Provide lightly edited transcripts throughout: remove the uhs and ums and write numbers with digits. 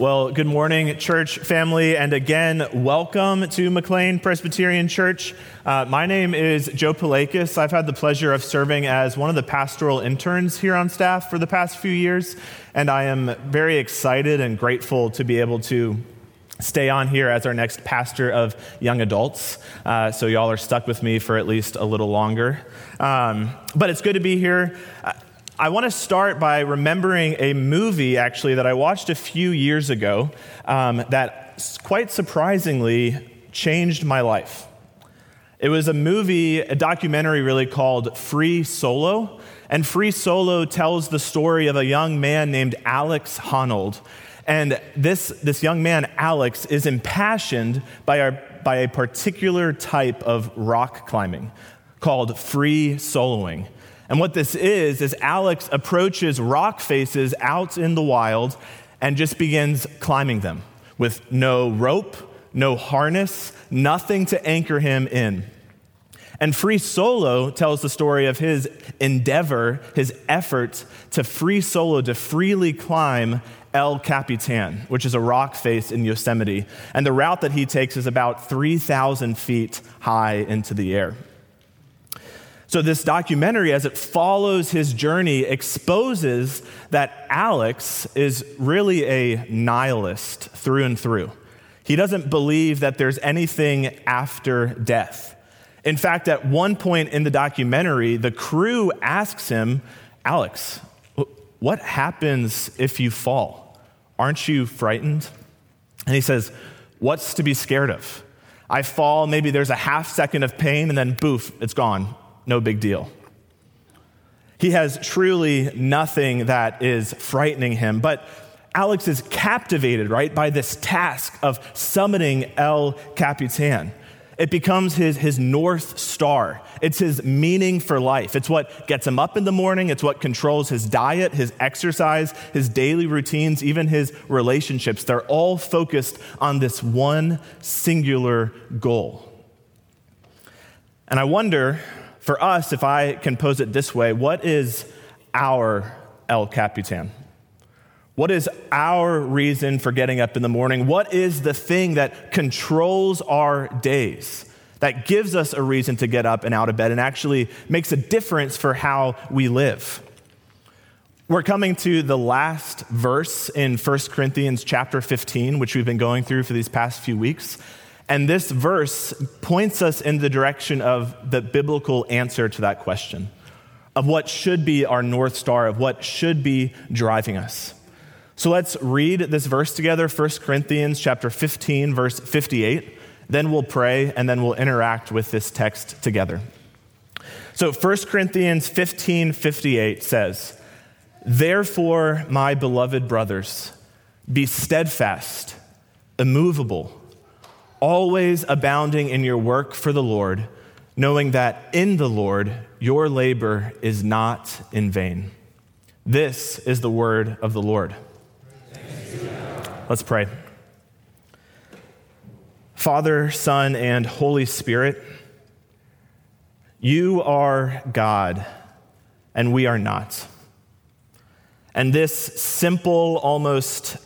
Well, good morning, church family, and again, welcome to McLean Presbyterian Church. My name is Joe Pelakis. I've had the pleasure of serving as one of the pastoral interns here on staff for the past few years, and I am very excited and grateful to be able to stay on here as our next pastor of young adults. So y'all are stuck with me for at least a little longer. But it's good to be here. I want to start by remembering a movie, actually, that I watched a few years ago that quite surprisingly changed my life. It was a movie, a documentary really, called Free Solo. And Free Solo tells the story of a young man named Alex Honnold. And this young man, Alex, is impassioned by a particular type of rock climbing called free soloing. And what this is Alex approaches rock faces out in the wild and just begins climbing them with no rope, no harness, nothing to anchor him in. And Free Solo tells the story of his endeavor, his effort to free solo, to freely climb El Capitan, which is a rock face in Yosemite. And the route that he takes is about 3,000 feet high into the air. So this documentary, as it follows his journey, exposes that Alex is really a nihilist through and through. He doesn't believe that there's anything after death. In fact, at one point in the documentary, the crew asks him, "Alex, what happens if you fall? Aren't you frightened?" And he says, "What's to be scared of? I fall, maybe there's a half second of pain, and then boof, it's gone. No big deal." He has truly nothing that is frightening him, but Alex is captivated, right, by this task of summiting El Capitan. It becomes his North Star. It's his meaning for life. It's what gets him up in the morning. It's what controls his diet, his exercise, his daily routines, even his relationships. They're all focused on this one singular goal. And I wonder, for us, if I can pose it this way, what is our El Capitan? What is our reason for getting up in the morning? What is the thing that controls our days, that gives us a reason to get up and out of bed and actually makes a difference for how we live? We're coming to the last verse in 1 Corinthians chapter 15, which we've been going through for these past few weeks. And this verse points us in the direction of the biblical answer to that question, of what should be our North Star, of what should be driving us. So let's read this verse together, 1 Corinthians chapter 15, verse 58. Then we'll pray, and then we'll interact with this text together. So 1 Corinthians 15, 58 says, "Therefore, my beloved brothers, be steadfast, immovable, always abounding in your work for the Lord, knowing that in the Lord your labor is not in vain." This is the word of the Lord. Let's pray. Father, Son, and Holy Spirit, you are God, and we are not. And this simple, almost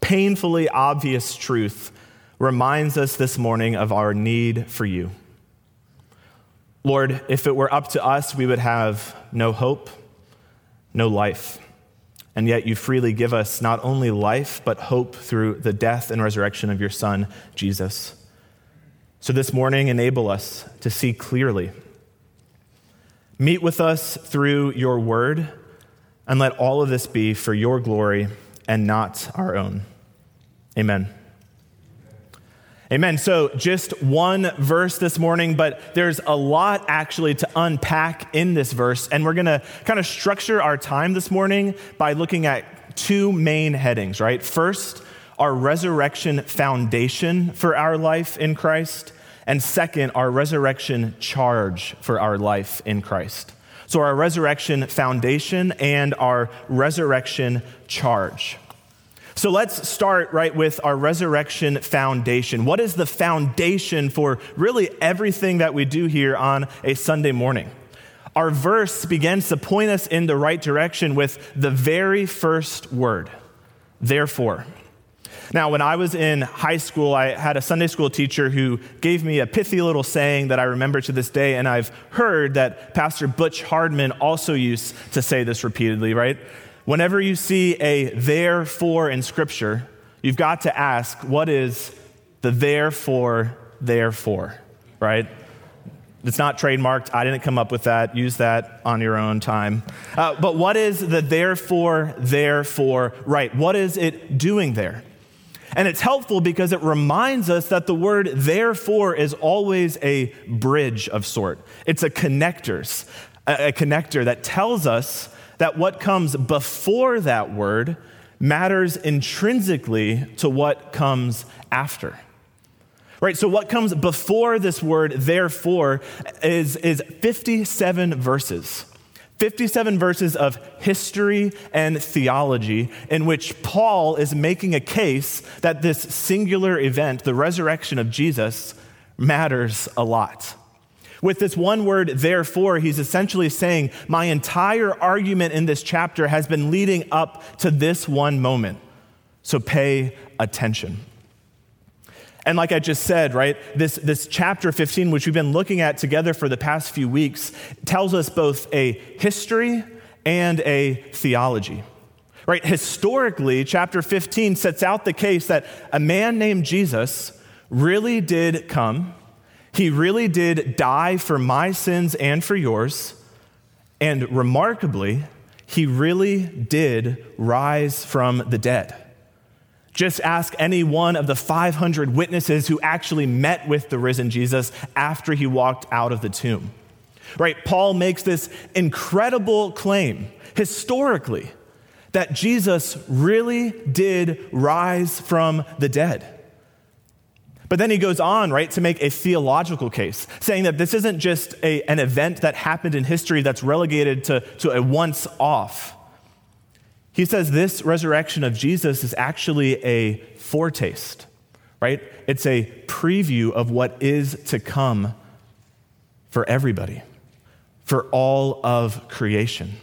painfully obvious truth reminds us this morning of our need for you. Lord, if it were up to us, we would have no hope, no life. And yet you freely give us not only life, but hope through the death and resurrection of your Son, Jesus. So this morning, enable us to see clearly. Meet with us through your word, and let all of this be for your glory and not our own. Amen. Amen. So just one verse this morning, but there's a lot actually to unpack in this verse. And we're going to kind of structure our time this morning by looking at two main headings, right? First, our resurrection foundation for our life in Christ. And second, our resurrection charge for our life in Christ. So our resurrection foundation and our resurrection charge. So let's start right with our resurrection foundation. What is the foundation for really everything that we do here on a Sunday morning? Our verse begins to point us in the right direction with the very first word, therefore. Now, when I was in high school, I had a Sunday school teacher who gave me a pithy little saying that I remember to this day, and I've heard that Pastor Butch Hardman also used to say this repeatedly, right? Whenever you see a therefore in Scripture, you've got to ask, what is the therefore, right? It's not trademarked. I didn't come up with that. Use that on your own time. But what is the therefore, right? What is it doing there? And it's helpful because it reminds us that the word therefore is always a bridge of sort. It's a connector that tells us that what comes before that word matters intrinsically to what comes after. Right, so what comes before this word, therefore, is 57 verses. 57 verses of history and theology in which Paul is making a case that this singular event, the resurrection of Jesus, matters a lot. With this one word, therefore, he's essentially saying, my entire argument in this chapter has been leading up to this one moment. So pay attention. And like I just said, right, this chapter 15, which we've been looking at together for the past few weeks, tells us both a history and a theology, right? Historically, chapter 15 sets out the case that a man named Jesus really did come. He really did die for my sins and for yours. And remarkably, he really did rise from the dead. Just ask any one of the 500 witnesses who actually met with the risen Jesus after he walked out of the tomb. Right? Paul makes this incredible claim, historically, that Jesus really did rise from the dead. But then he goes on, right, to make a theological case, saying that this isn't just an event that happened in history that's relegated to a once-off. He says this resurrection of Jesus is actually a foretaste, right? It's a preview of what is to come for everybody, for all of creation.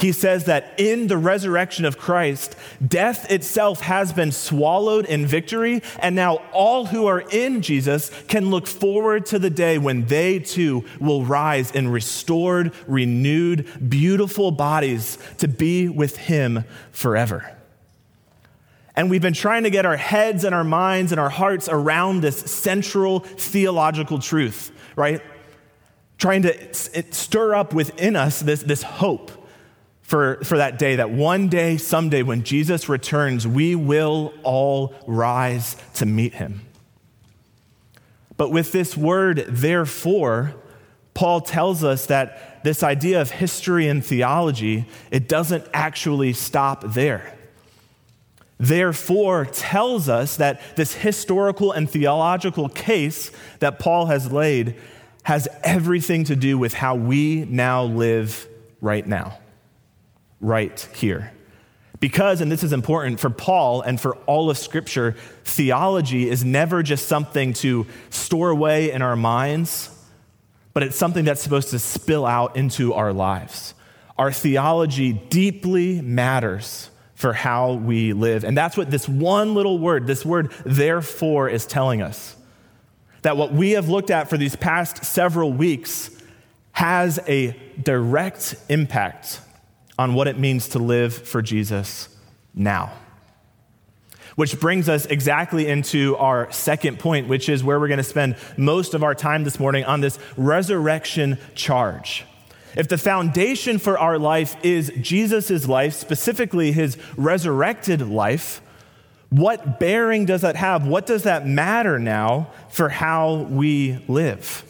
He says that in the resurrection of Christ, death itself has been swallowed in victory, and now all who are in Jesus can look forward to the day when they too will rise in restored, renewed, beautiful bodies to be with him forever. And we've been trying to get our heads and our minds and our hearts around this central theological truth, right? Trying to stir up within us this hope for that day, that one day, someday, when Jesus returns, we will all rise to meet him. But with this word, therefore, Paul tells us that this idea of history and theology, it doesn't actually stop there. Therefore tells us that this historical and theological case that Paul has laid has everything to do with how we now live right now. Right here. Because, and this is important for Paul and for all of Scripture, theology is never just something to store away in our minds, but it's something that's supposed to spill out into our lives. Our theology deeply matters for how we live. And that's what this one little word, this word therefore, is telling us. That what we have looked at for these past several weeks has a direct impact on what it means to live for Jesus now. Which brings us exactly into our second point, which is where we're going to spend most of our time this morning, on this resurrection charge. If the foundation for our life is Jesus' life, specifically his resurrected life, what bearing does that have? What does that matter now for how we live?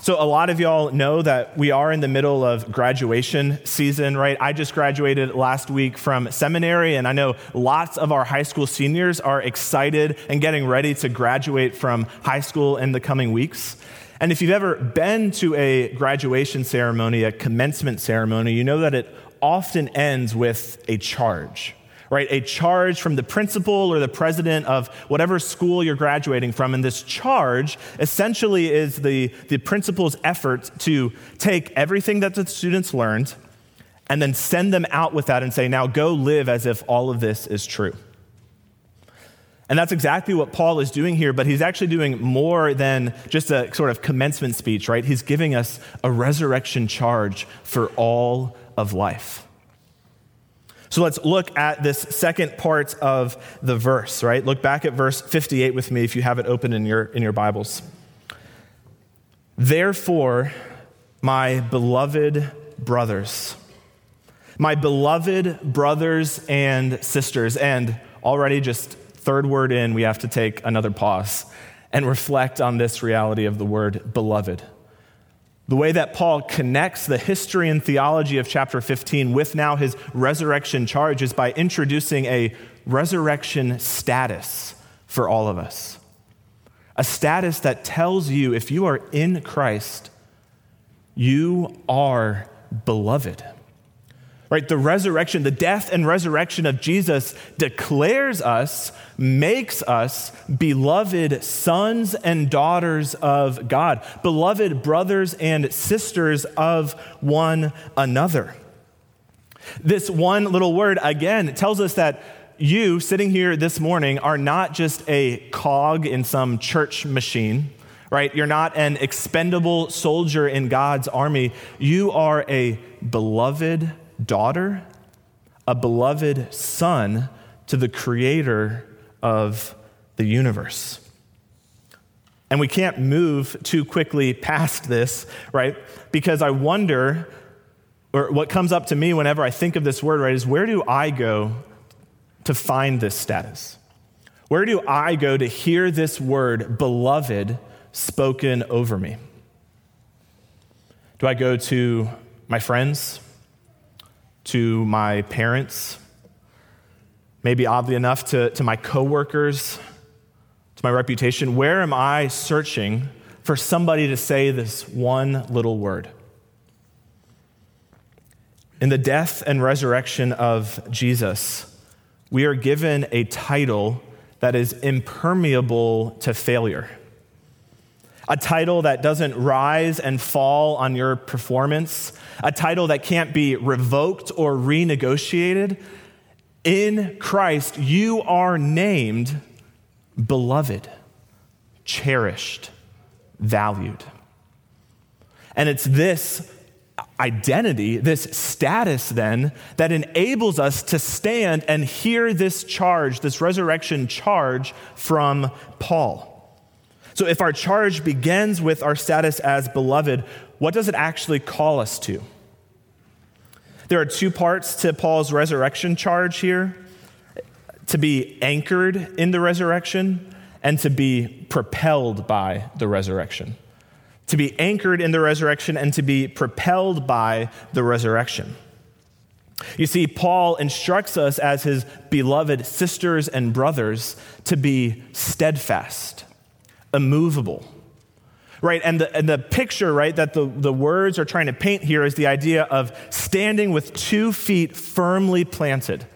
So a lot of y'all know that we are in the middle of graduation season, right? I just graduated last week from seminary, and I know lots of our high school seniors are excited and getting ready to graduate from high school in the coming weeks. And if you've ever been to a graduation ceremony, a commencement ceremony, you know that it often ends with a charge, right? A charge from the principal or the president of whatever school you're graduating from. And this charge essentially is the principal's effort to take everything that the students learned and then send them out with that and say, now go live as if all of this is true. And that's exactly what Paul is doing here, but he's actually doing more than just a sort of commencement speech, right? He's giving us a resurrection charge for all of life. So let's look at this second part of the verse, right? Look back at verse 58 with me if you have it open in your Bibles. Therefore, my beloved brothers, and sisters, and already just third word in, we have to take another pause and reflect on this reality of the word beloved. The way that Paul connects the history and theology of chapter 15 with now his resurrection charge is by introducing a resurrection status for all of us. A status that tells you if you are in Christ, you are beloved. Right, the resurrection, the death and resurrection of Jesus declares us, makes us beloved sons and daughters of God, beloved brothers and sisters of one another. This one little word, again, it tells us that you sitting here this morning are not just a cog in some church machine, right? You're not an expendable soldier in God's army. You are a beloved daughter, a beloved son to the creator of the universe. And we can't move too quickly past this, right? Because I wonder, or what comes up to me whenever I think of this word, right, is where do I go to find this status? Where do I go to hear this word, beloved, spoken over me? Do I go to my friends? To my parents, maybe oddly enough, to my coworkers, to my reputation? Where am I searching for somebody to say this one little word? In the death and resurrection of Jesus, we are given a title that is impermeable to failure. A title that doesn't rise and fall on your performance, a title that can't be revoked or renegotiated. In Christ, you are named beloved, cherished, valued. And it's this identity, this status then, that enables us to stand and hear this charge, this resurrection charge from Paul. So if our charge begins with our status as beloved, what does it actually call us to? There are two parts to Paul's resurrection charge here: to be anchored in the resurrection and to be propelled by the resurrection. To be anchored in the resurrection and to be propelled by the resurrection. You see, Paul instructs us as his beloved sisters and brothers to be steadfast, immovable, right? And the picture, right, that the words are trying to paint here is the idea of standing with 2 feet firmly planted,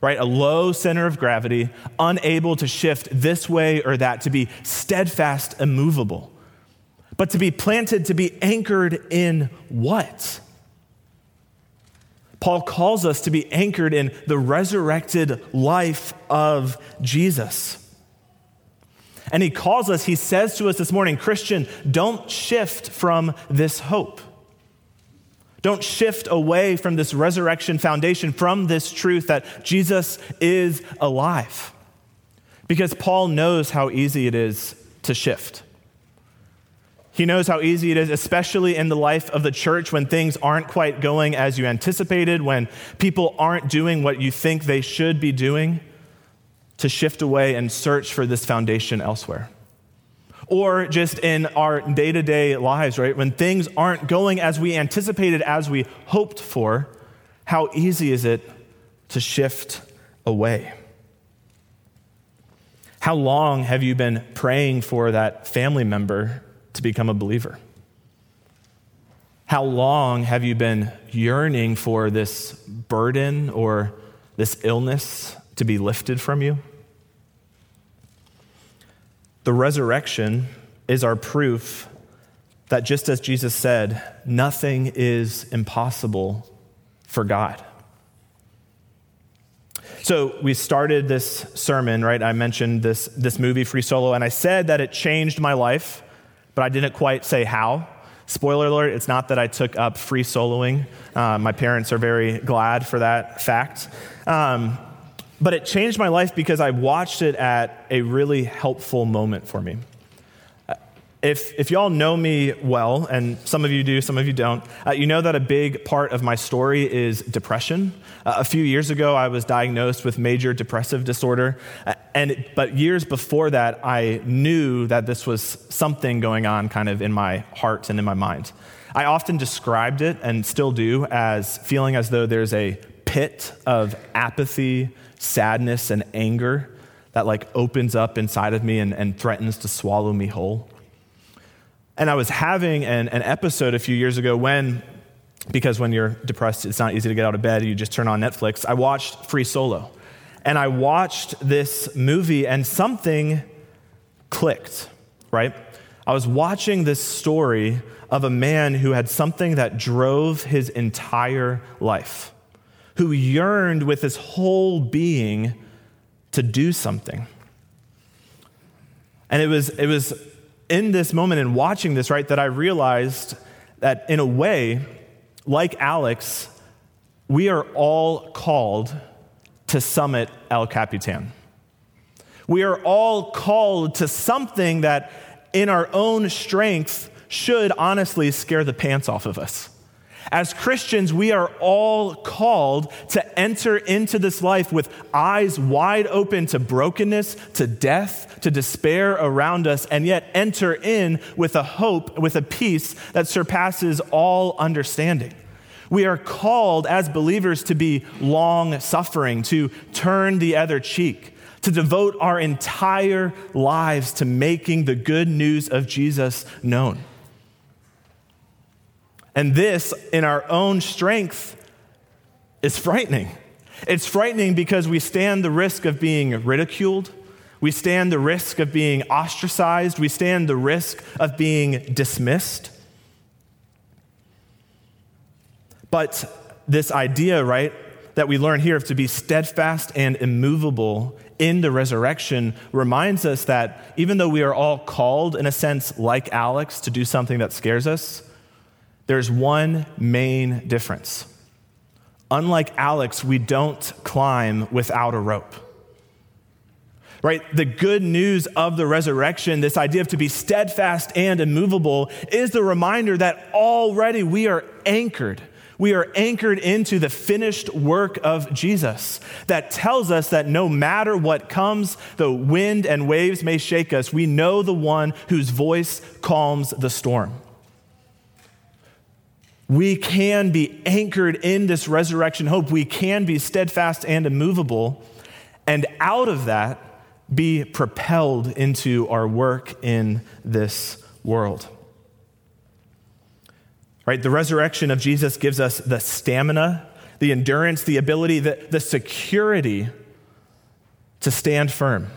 right? A low center of gravity, unable to shift this way or that, to be steadfast, immovable. But to be planted, to be anchored in what? Paul calls us to be anchored in the resurrected life of Jesus. And he calls us, he says to us this morning, Christian, don't shift from this hope. Don't shift away from this resurrection foundation, from this truth that Jesus is alive. Because Paul knows how easy it is to shift. He knows how easy it is, especially in the life of the church, when things aren't quite going as you anticipated, when people aren't doing what you think they should be doing, to shift away and search for this foundation elsewhere. Or just in our day-to-day lives, right? When things aren't going as we anticipated, as we hoped for, how easy is it to shift away? How long have you been praying for that family member to become a believer? How long have you been yearning for this burden or this illness to be lifted from you? The resurrection is our proof that, just as Jesus said, nothing is impossible for God. So we started this sermon, right? I mentioned this movie, Free Solo, and I said that it changed my life, but I didn't quite say how. Spoiler alert, it's not that I took up free soloing. My parents are very glad for that fact. But it changed my life because I watched it at a really helpful moment for me. If y'all know me well, and some of you do, some of you don't, you know that a big part of my story is depression. A few years ago, I was diagnosed with major depressive disorder, but years before that, I knew that this was something going on kind of in my heart and in my mind. I often described it, and still do, as feeling as though there's a pit of apathy, sadness, and anger that like opens up inside of me and threatens to swallow me whole. And I was having an episode a few years ago because when you're depressed, it's not easy to get out of bed, you just turn on Netflix. I watched Free Solo. And I watched this movie and something clicked, right? I was watching this story of a man who had something that drove his entire life, who yearned with his whole being to do something. And it was in this moment and watching this, right, that I realized that in a way, like Alex, we are all called to summit El Capitan. We are all called to something that in our own strength should honestly scare the pants off of us. As Christians, we are all called to enter into this life with eyes wide open to brokenness, to death, to despair around us, and yet enter in with a hope, with a peace that surpasses all understanding. We are called as believers to be long-suffering, to turn the other cheek, to devote our entire lives to making the good news of Jesus known. And this, in our own strength, is frightening. It's frightening because we stand the risk of being ridiculed. We stand the risk of being ostracized. We stand the risk of being dismissed. But this idea, right, that we learn here of to be steadfast and immovable in the resurrection reminds us that even though we are all called, in a sense, like Alex, to do something that scares us, there's one main difference. Unlike Alex, we don't climb without a rope. Right? The good news of the resurrection, this idea of to be steadfast and immovable, is the reminder that already we are anchored. We are anchored into the finished work of Jesus that tells us that no matter what comes, though wind and waves may shake us, we know the one whose voice calms the storm. We can be anchored in this resurrection hope. We can be steadfast and immovable, and out of that, be propelled into our work in this world. Right? The resurrection of Jesus gives us the stamina, the endurance, the ability, the security to stand firm,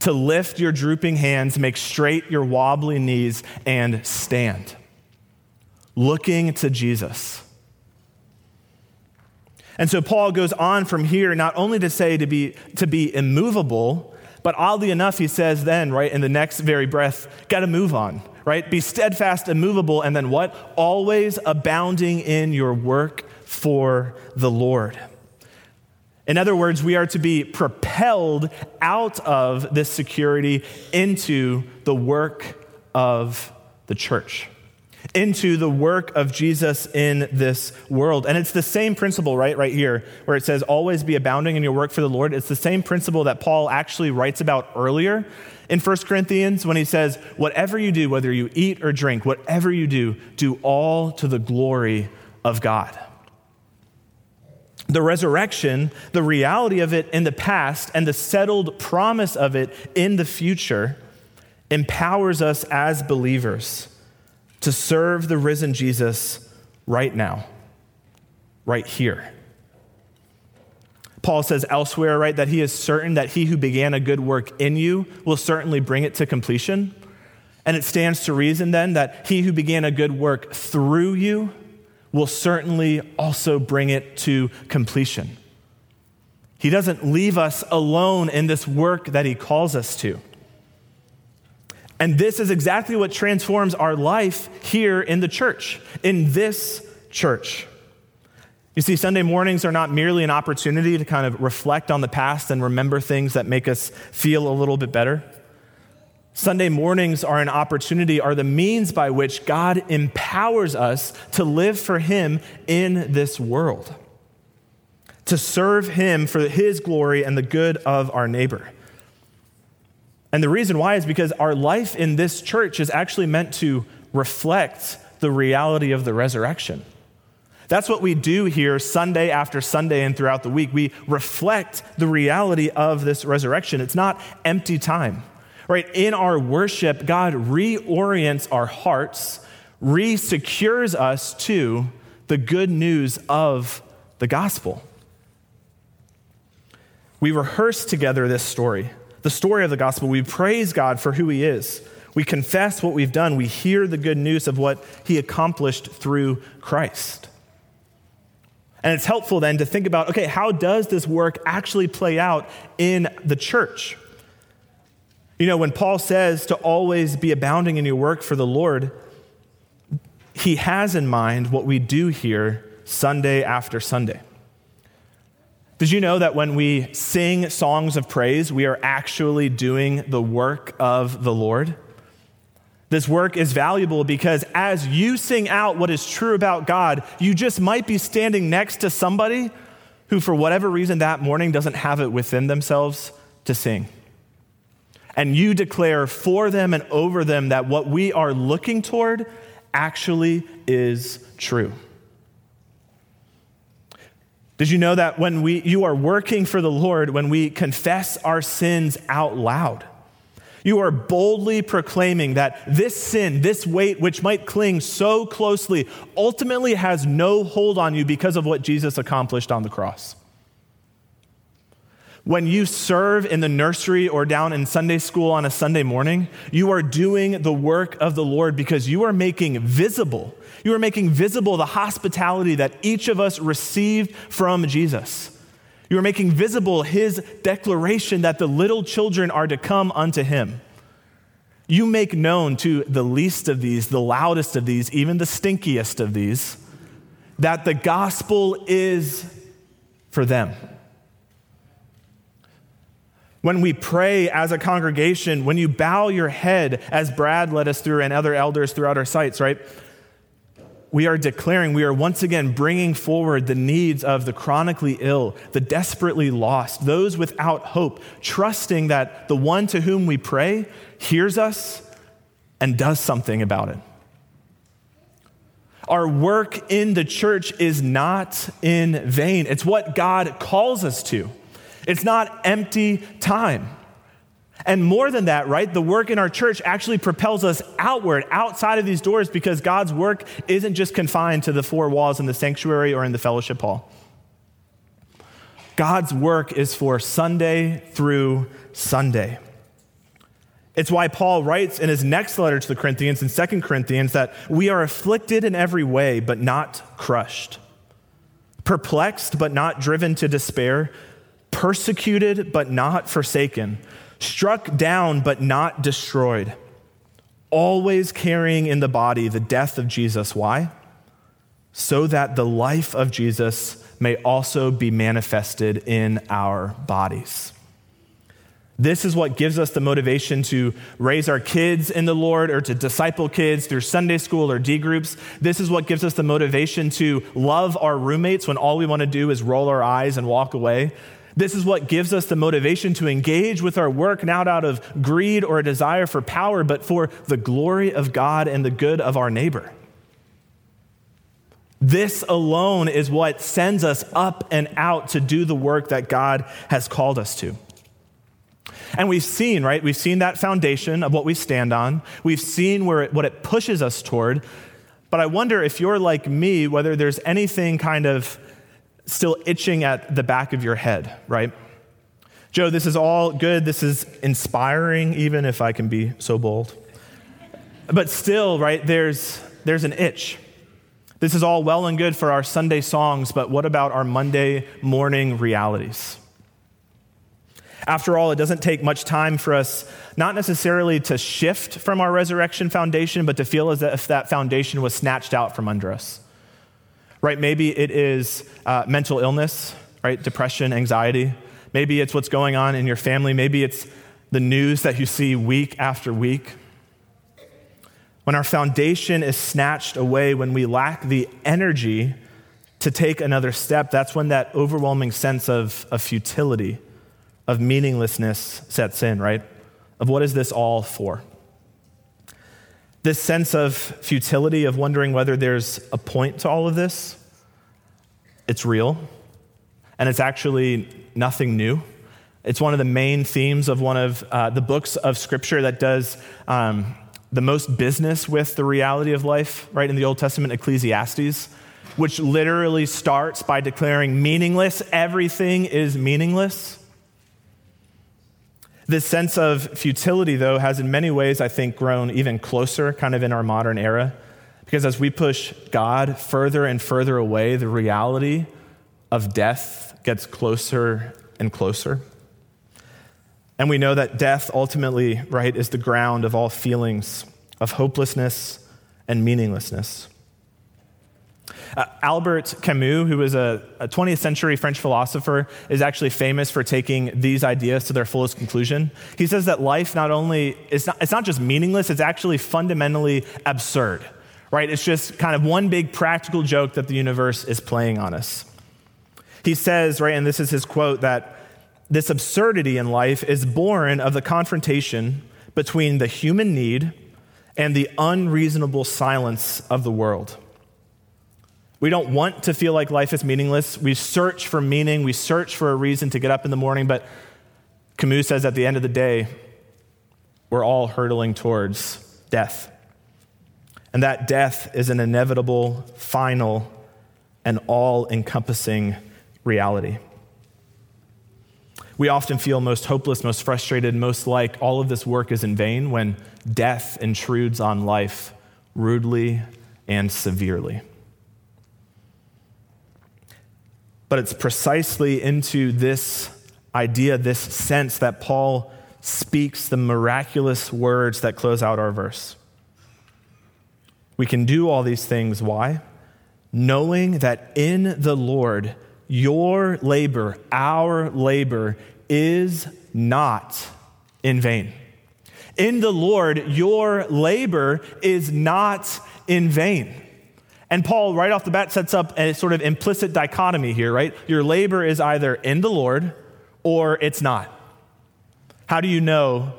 to lift your drooping hands, make straight your wobbly knees, and stand. Looking to Jesus. And so Paul goes on from here not only to say to be immovable, but oddly enough, he says then, right, in the next very breath, got to move on, right? Be steadfast, immovable, and then what? Always abounding in your work for the Lord. In other words, we are to be propelled out of this security into the work of the church, into the work of Jesus in this world. And it's the same principle, right here, where it says, always be abounding in your work for the Lord. It's the same principle that Paul actually writes about earlier in 1 Corinthians when he says, whatever you do, whether you eat or drink, whatever you do, do all to the glory of God. The resurrection, the reality of it in the past, and the settled promise of it in the future empowers us as believers to serve the risen Jesus right now, right here. Paul says elsewhere, right, that he is certain that he who began a good work in you will certainly bring it to completion. And it stands to reason then that he who began a good work through you will certainly also bring it to completion. He doesn't leave us alone in this work that he calls us to. And this is exactly what transforms our life here in the church, in this church. You see, Sunday mornings are not merely an opportunity to kind of reflect on the past and remember things that make us feel a little bit better. Sunday mornings are an opportunity, are the means by which God empowers us to live for him in this world, to serve him for his glory and the good of our neighbor. And the reason why is because our life in this church is actually meant to reflect the reality of the resurrection. That's what we do here Sunday after Sunday and throughout the week. We reflect the reality of this resurrection. It's not empty time, right? In our worship, God reorients our hearts, re-secures us to the good news of the gospel. We rehearse together this story, the story of the gospel. We praise God for who he is. We confess what we've done. We hear the good news of what he accomplished through Christ. And it's helpful then to think about, okay, how does this work actually play out in the church? You know, when Paul says to always be abounding in your work for the Lord, he has in mind what we do here Sunday after Sunday. Did you know that when we sing songs of praise, we are actually doing the work of the Lord? This work is valuable because as you sing out what is true about God, you just might be standing next to somebody who, for whatever reason that morning, doesn't have it within themselves to sing. And you declare for them and over them that what we are looking toward actually is true. Did you know that when you are working for the Lord, when we confess our sins out loud, you are boldly proclaiming that this sin, this weight, which might cling so closely, ultimately has no hold on you because of what Jesus accomplished on the cross. When you serve in the nursery or down in Sunday school on a Sunday morning, you are doing the work of the Lord because you are making visible. You are making visible the hospitality that each of us received from Jesus. You are making visible his declaration that the little children are to come unto him. You make known to the least of these, the loudest of these, even the stinkiest of these, that the gospel is for them. When we pray as a congregation, when you bow your head, as Brad led us through and other elders throughout our sites, right? We are declaring, we are once again bringing forward the needs of the chronically ill, the desperately lost, those without hope, trusting that the one to whom we pray hears us and does something about it. Our work in the church is not in vain. It's what God calls us to. It's not empty time. And more than that, right, the work in our church actually propels us outward, outside of these doors, because God's work isn't just confined to the four walls in the sanctuary or in the fellowship hall. God's work is for Sunday through Sunday. It's why Paul writes in his next letter to the Corinthians, in 2 Corinthians, that we are afflicted in every way, but not crushed, perplexed, but not driven to despair, persecuted, but not forsaken, struck down, but not destroyed, always carrying in the body the death of Jesus. Why? So that the life of Jesus may also be manifested in our bodies. This is what gives us the motivation to raise our kids in the Lord or to disciple kids through Sunday school or D groups. This is what gives us the motivation to love our roommates when all we want to do is roll our eyes and walk away. This is what gives us the motivation to engage with our work, not out of greed or a desire for power, but for the glory of God and the good of our neighbor. This alone is what sends us up and out to do the work that God has called us to. And we've seen, right? We've seen that foundation of what we stand on. We've seen what it pushes us toward. But I wonder if you're like me, whether there's anything kind of still itching at the back of your head, right? Joe, this is all good. This is inspiring, even if I can be so bold. But still, right, there's an itch. This is all well and good for our Sunday songs, but what about our Monday morning realities? After all, it doesn't take much time for us not necessarily to shift from our resurrection foundation, but to feel as if that foundation was snatched out from under us, right? Maybe it is mental illness, right? Depression, anxiety. Maybe it's what's going on in your family. Maybe it's the news that you see week after week. When our foundation is snatched away, when we lack the energy to take another step, that's when that overwhelming sense of futility, of meaninglessness sets in, right? Of what is this all for? This sense of futility, of wondering whether there's a point to all of this, it's real, and it's actually nothing new. It's one of the main themes of one of the books of Scripture that does the most business with the reality of life, right? In the Old Testament, Ecclesiastes, which literally starts by declaring meaningless, everything is meaningless. This sense of futility, though, has in many ways, I think, grown even closer kind of in our modern era, because as we push God further and further away, the reality of death gets closer and closer. And we know that death ultimately, right, is the ground of all feelings of hopelessness and meaninglessness. Albert Camus, who was a 20th century French philosopher, is actually famous for taking these ideas to their fullest conclusion. He says that life not only, it's not just meaningless, it's actually fundamentally absurd, right? It's just kind of one big practical joke that the universe is playing on us. He says, right, and this is his quote, that this absurdity in life is born of the confrontation between the human need and the unreasonable silence of the world. We don't want to feel like life is meaningless. We search for meaning. We search for a reason to get up in the morning. But Camus says at the end of the day, we're all hurtling towards death. And that death is an inevitable, final, and all-encompassing reality. We often feel most hopeless, most frustrated, most like all of this work is in vain when death intrudes on life rudely and severely. But it's precisely into this idea, this sense, that Paul speaks the miraculous words that close out our verse. We can do all these things. Why? Knowing that in the Lord, your labor, our labor, is not in vain. In the Lord, your labor is not in vain. And Paul, right off the bat, sets up a sort of implicit dichotomy here, right? Your labor is either in the Lord or it's not. How do you know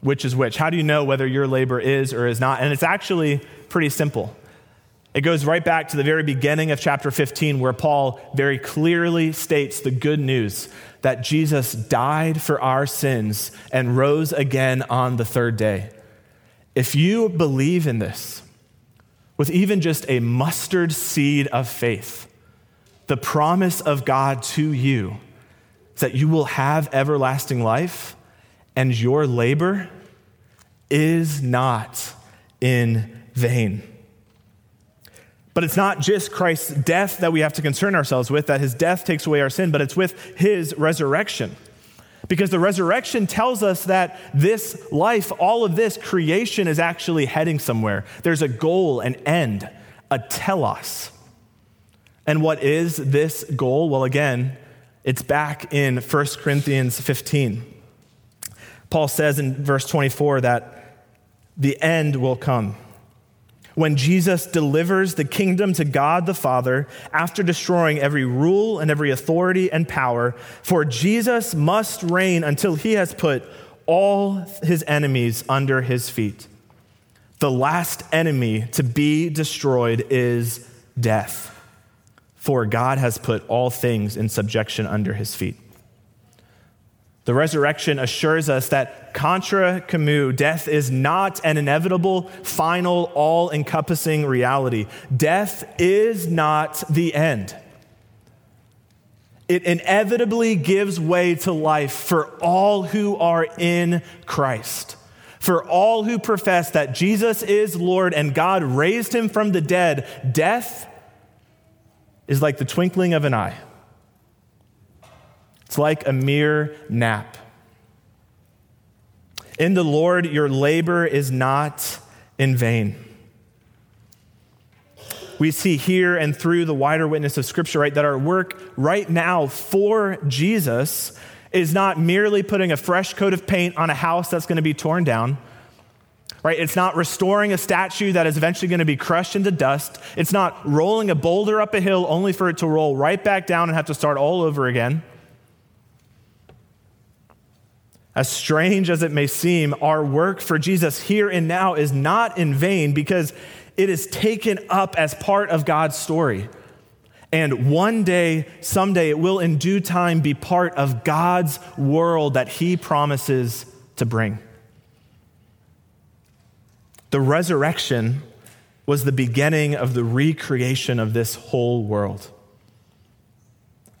which is which? How do you know whether your labor is or is not? And it's actually pretty simple. It goes right back to the very beginning of chapter 15, where Paul very clearly states the good news that Jesus died for our sins and rose again on the third day. If you believe in this, with even just a mustard seed of faith, the promise of God to you is that you will have everlasting life, and your labor is not in vain. But it's not just Christ's death that we have to concern ourselves with, that his death takes away our sin, but it's with his resurrection. Because the resurrection tells us that this life, all of this creation, is actually heading somewhere. There's a goal, an end, a telos. And what is this goal? Well, again, it's back in 1 Corinthians 15. Paul says in verse 24 that the end will come when Jesus delivers the kingdom to God the Father after destroying every rule and every authority and power. For Jesus must reign until he has put all his enemies under his feet. The last enemy to be destroyed is death, for God has put all things in subjection under his feet. The resurrection assures us that, contra Camus, death is not an inevitable, final, all-encompassing reality. Death is not the end. It inevitably gives way to life for all who are in Christ, for all who profess that Jesus is Lord and God raised him from the dead. Death is like the twinkling of an eye. It's like a mere nap. In the Lord, your labor is not in vain. We see here and through the wider witness of Scripture, right, that our work right now for Jesus is not merely putting a fresh coat of paint on a house that's going to be torn down, right? It's not restoring a statue that is eventually going to be crushed into dust. It's not rolling a boulder up a hill only for it to roll right back down and have to start all over again. As strange as it may seem, our work for Jesus here and now is not in vain because it is taken up as part of God's story. And one day, someday, it will in due time be part of God's world that he promises to bring. The resurrection was the beginning of the recreation of this whole world.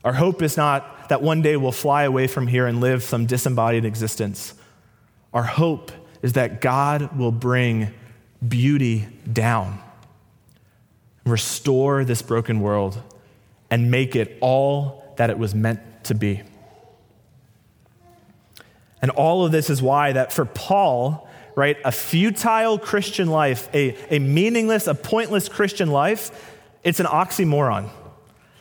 Our hope is not that one day we'll fly away from here and live some disembodied existence. Our hope is that God will bring beauty down, restore this broken world, and make it all that it was meant to be. And all of this is why that for Paul, right, a futile Christian life, a meaningless, a pointless Christian life, it's an oxymoron.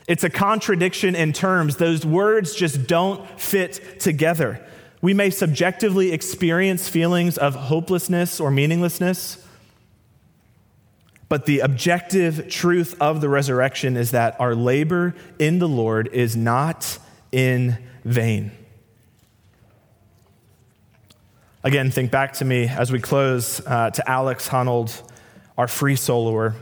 It's a contradiction in terms. Those words just don't fit together. We may subjectively experience feelings of hopelessness or meaninglessness, but the objective truth of the resurrection is that our labor in the Lord is not in vain. Again, think back to me as we close to Alex Honnold, our free soloer.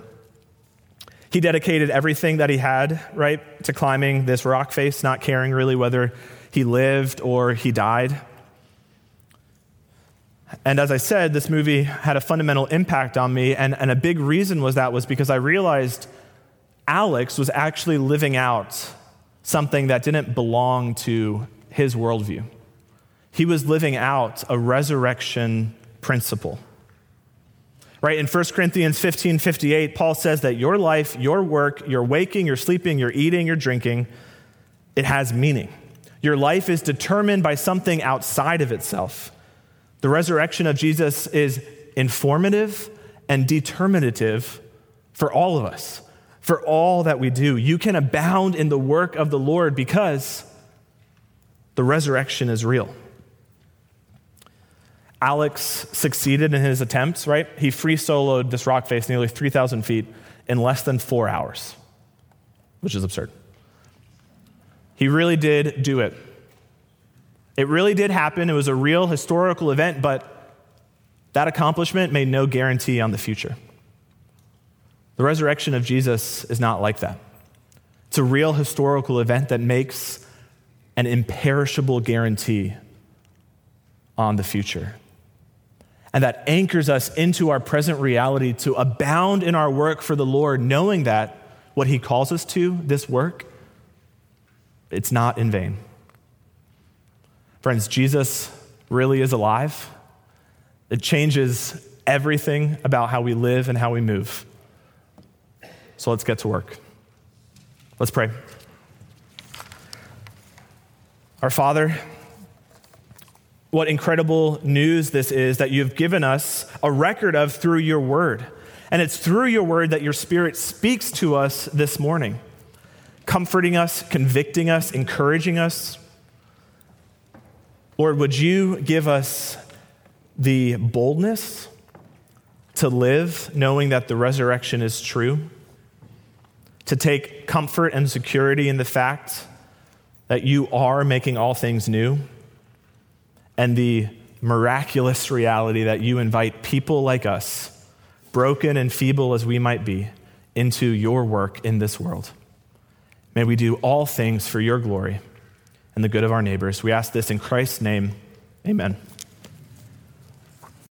He dedicated everything that he had, right, to climbing this rock face, not caring really whether he lived or he died. And as I said, this movie had a fundamental impact on me, and a big reason was because I realized Alex was actually living out something that didn't belong to his worldview. He was living out a resurrection principle. Right, in 1 Corinthians 15:58, Paul says that your life, your work, your waking, your sleeping, your eating, your drinking, it has meaning. Your life is determined by something outside of itself. The resurrection of Jesus is informative and determinative for all of us, for all that we do. You can abound in the work of the Lord because the resurrection is real. Alex succeeded in his attempts, right? He free soloed this rock face nearly 3,000 feet in less than 4 hours, which is absurd. He really did do it. It really did happen. It was a real historical event, but that accomplishment made no guarantee on the future. The resurrection of Jesus is not like that. It's a real historical event that makes an imperishable guarantee on the future. And that anchors us into our present reality to abound in our work for the Lord, knowing that what he calls us to, this work, it's not in vain. Friends, Jesus really is alive. It changes everything about how we live and how we move. So let's get to work. Let's pray. Our Father, what incredible news this is that you've given us a record of through your word. And it's through your word that your Spirit speaks to us this morning, comforting us, convicting us, encouraging us. Lord, would you give us the boldness to live knowing that the resurrection is true, to take comfort and security in the fact that you are making all things new, and the miraculous reality that you invite people like us, broken and feeble as we might be, into your work in this world. May we do all things for your glory and the good of our neighbors. We ask this in Christ's name. Amen.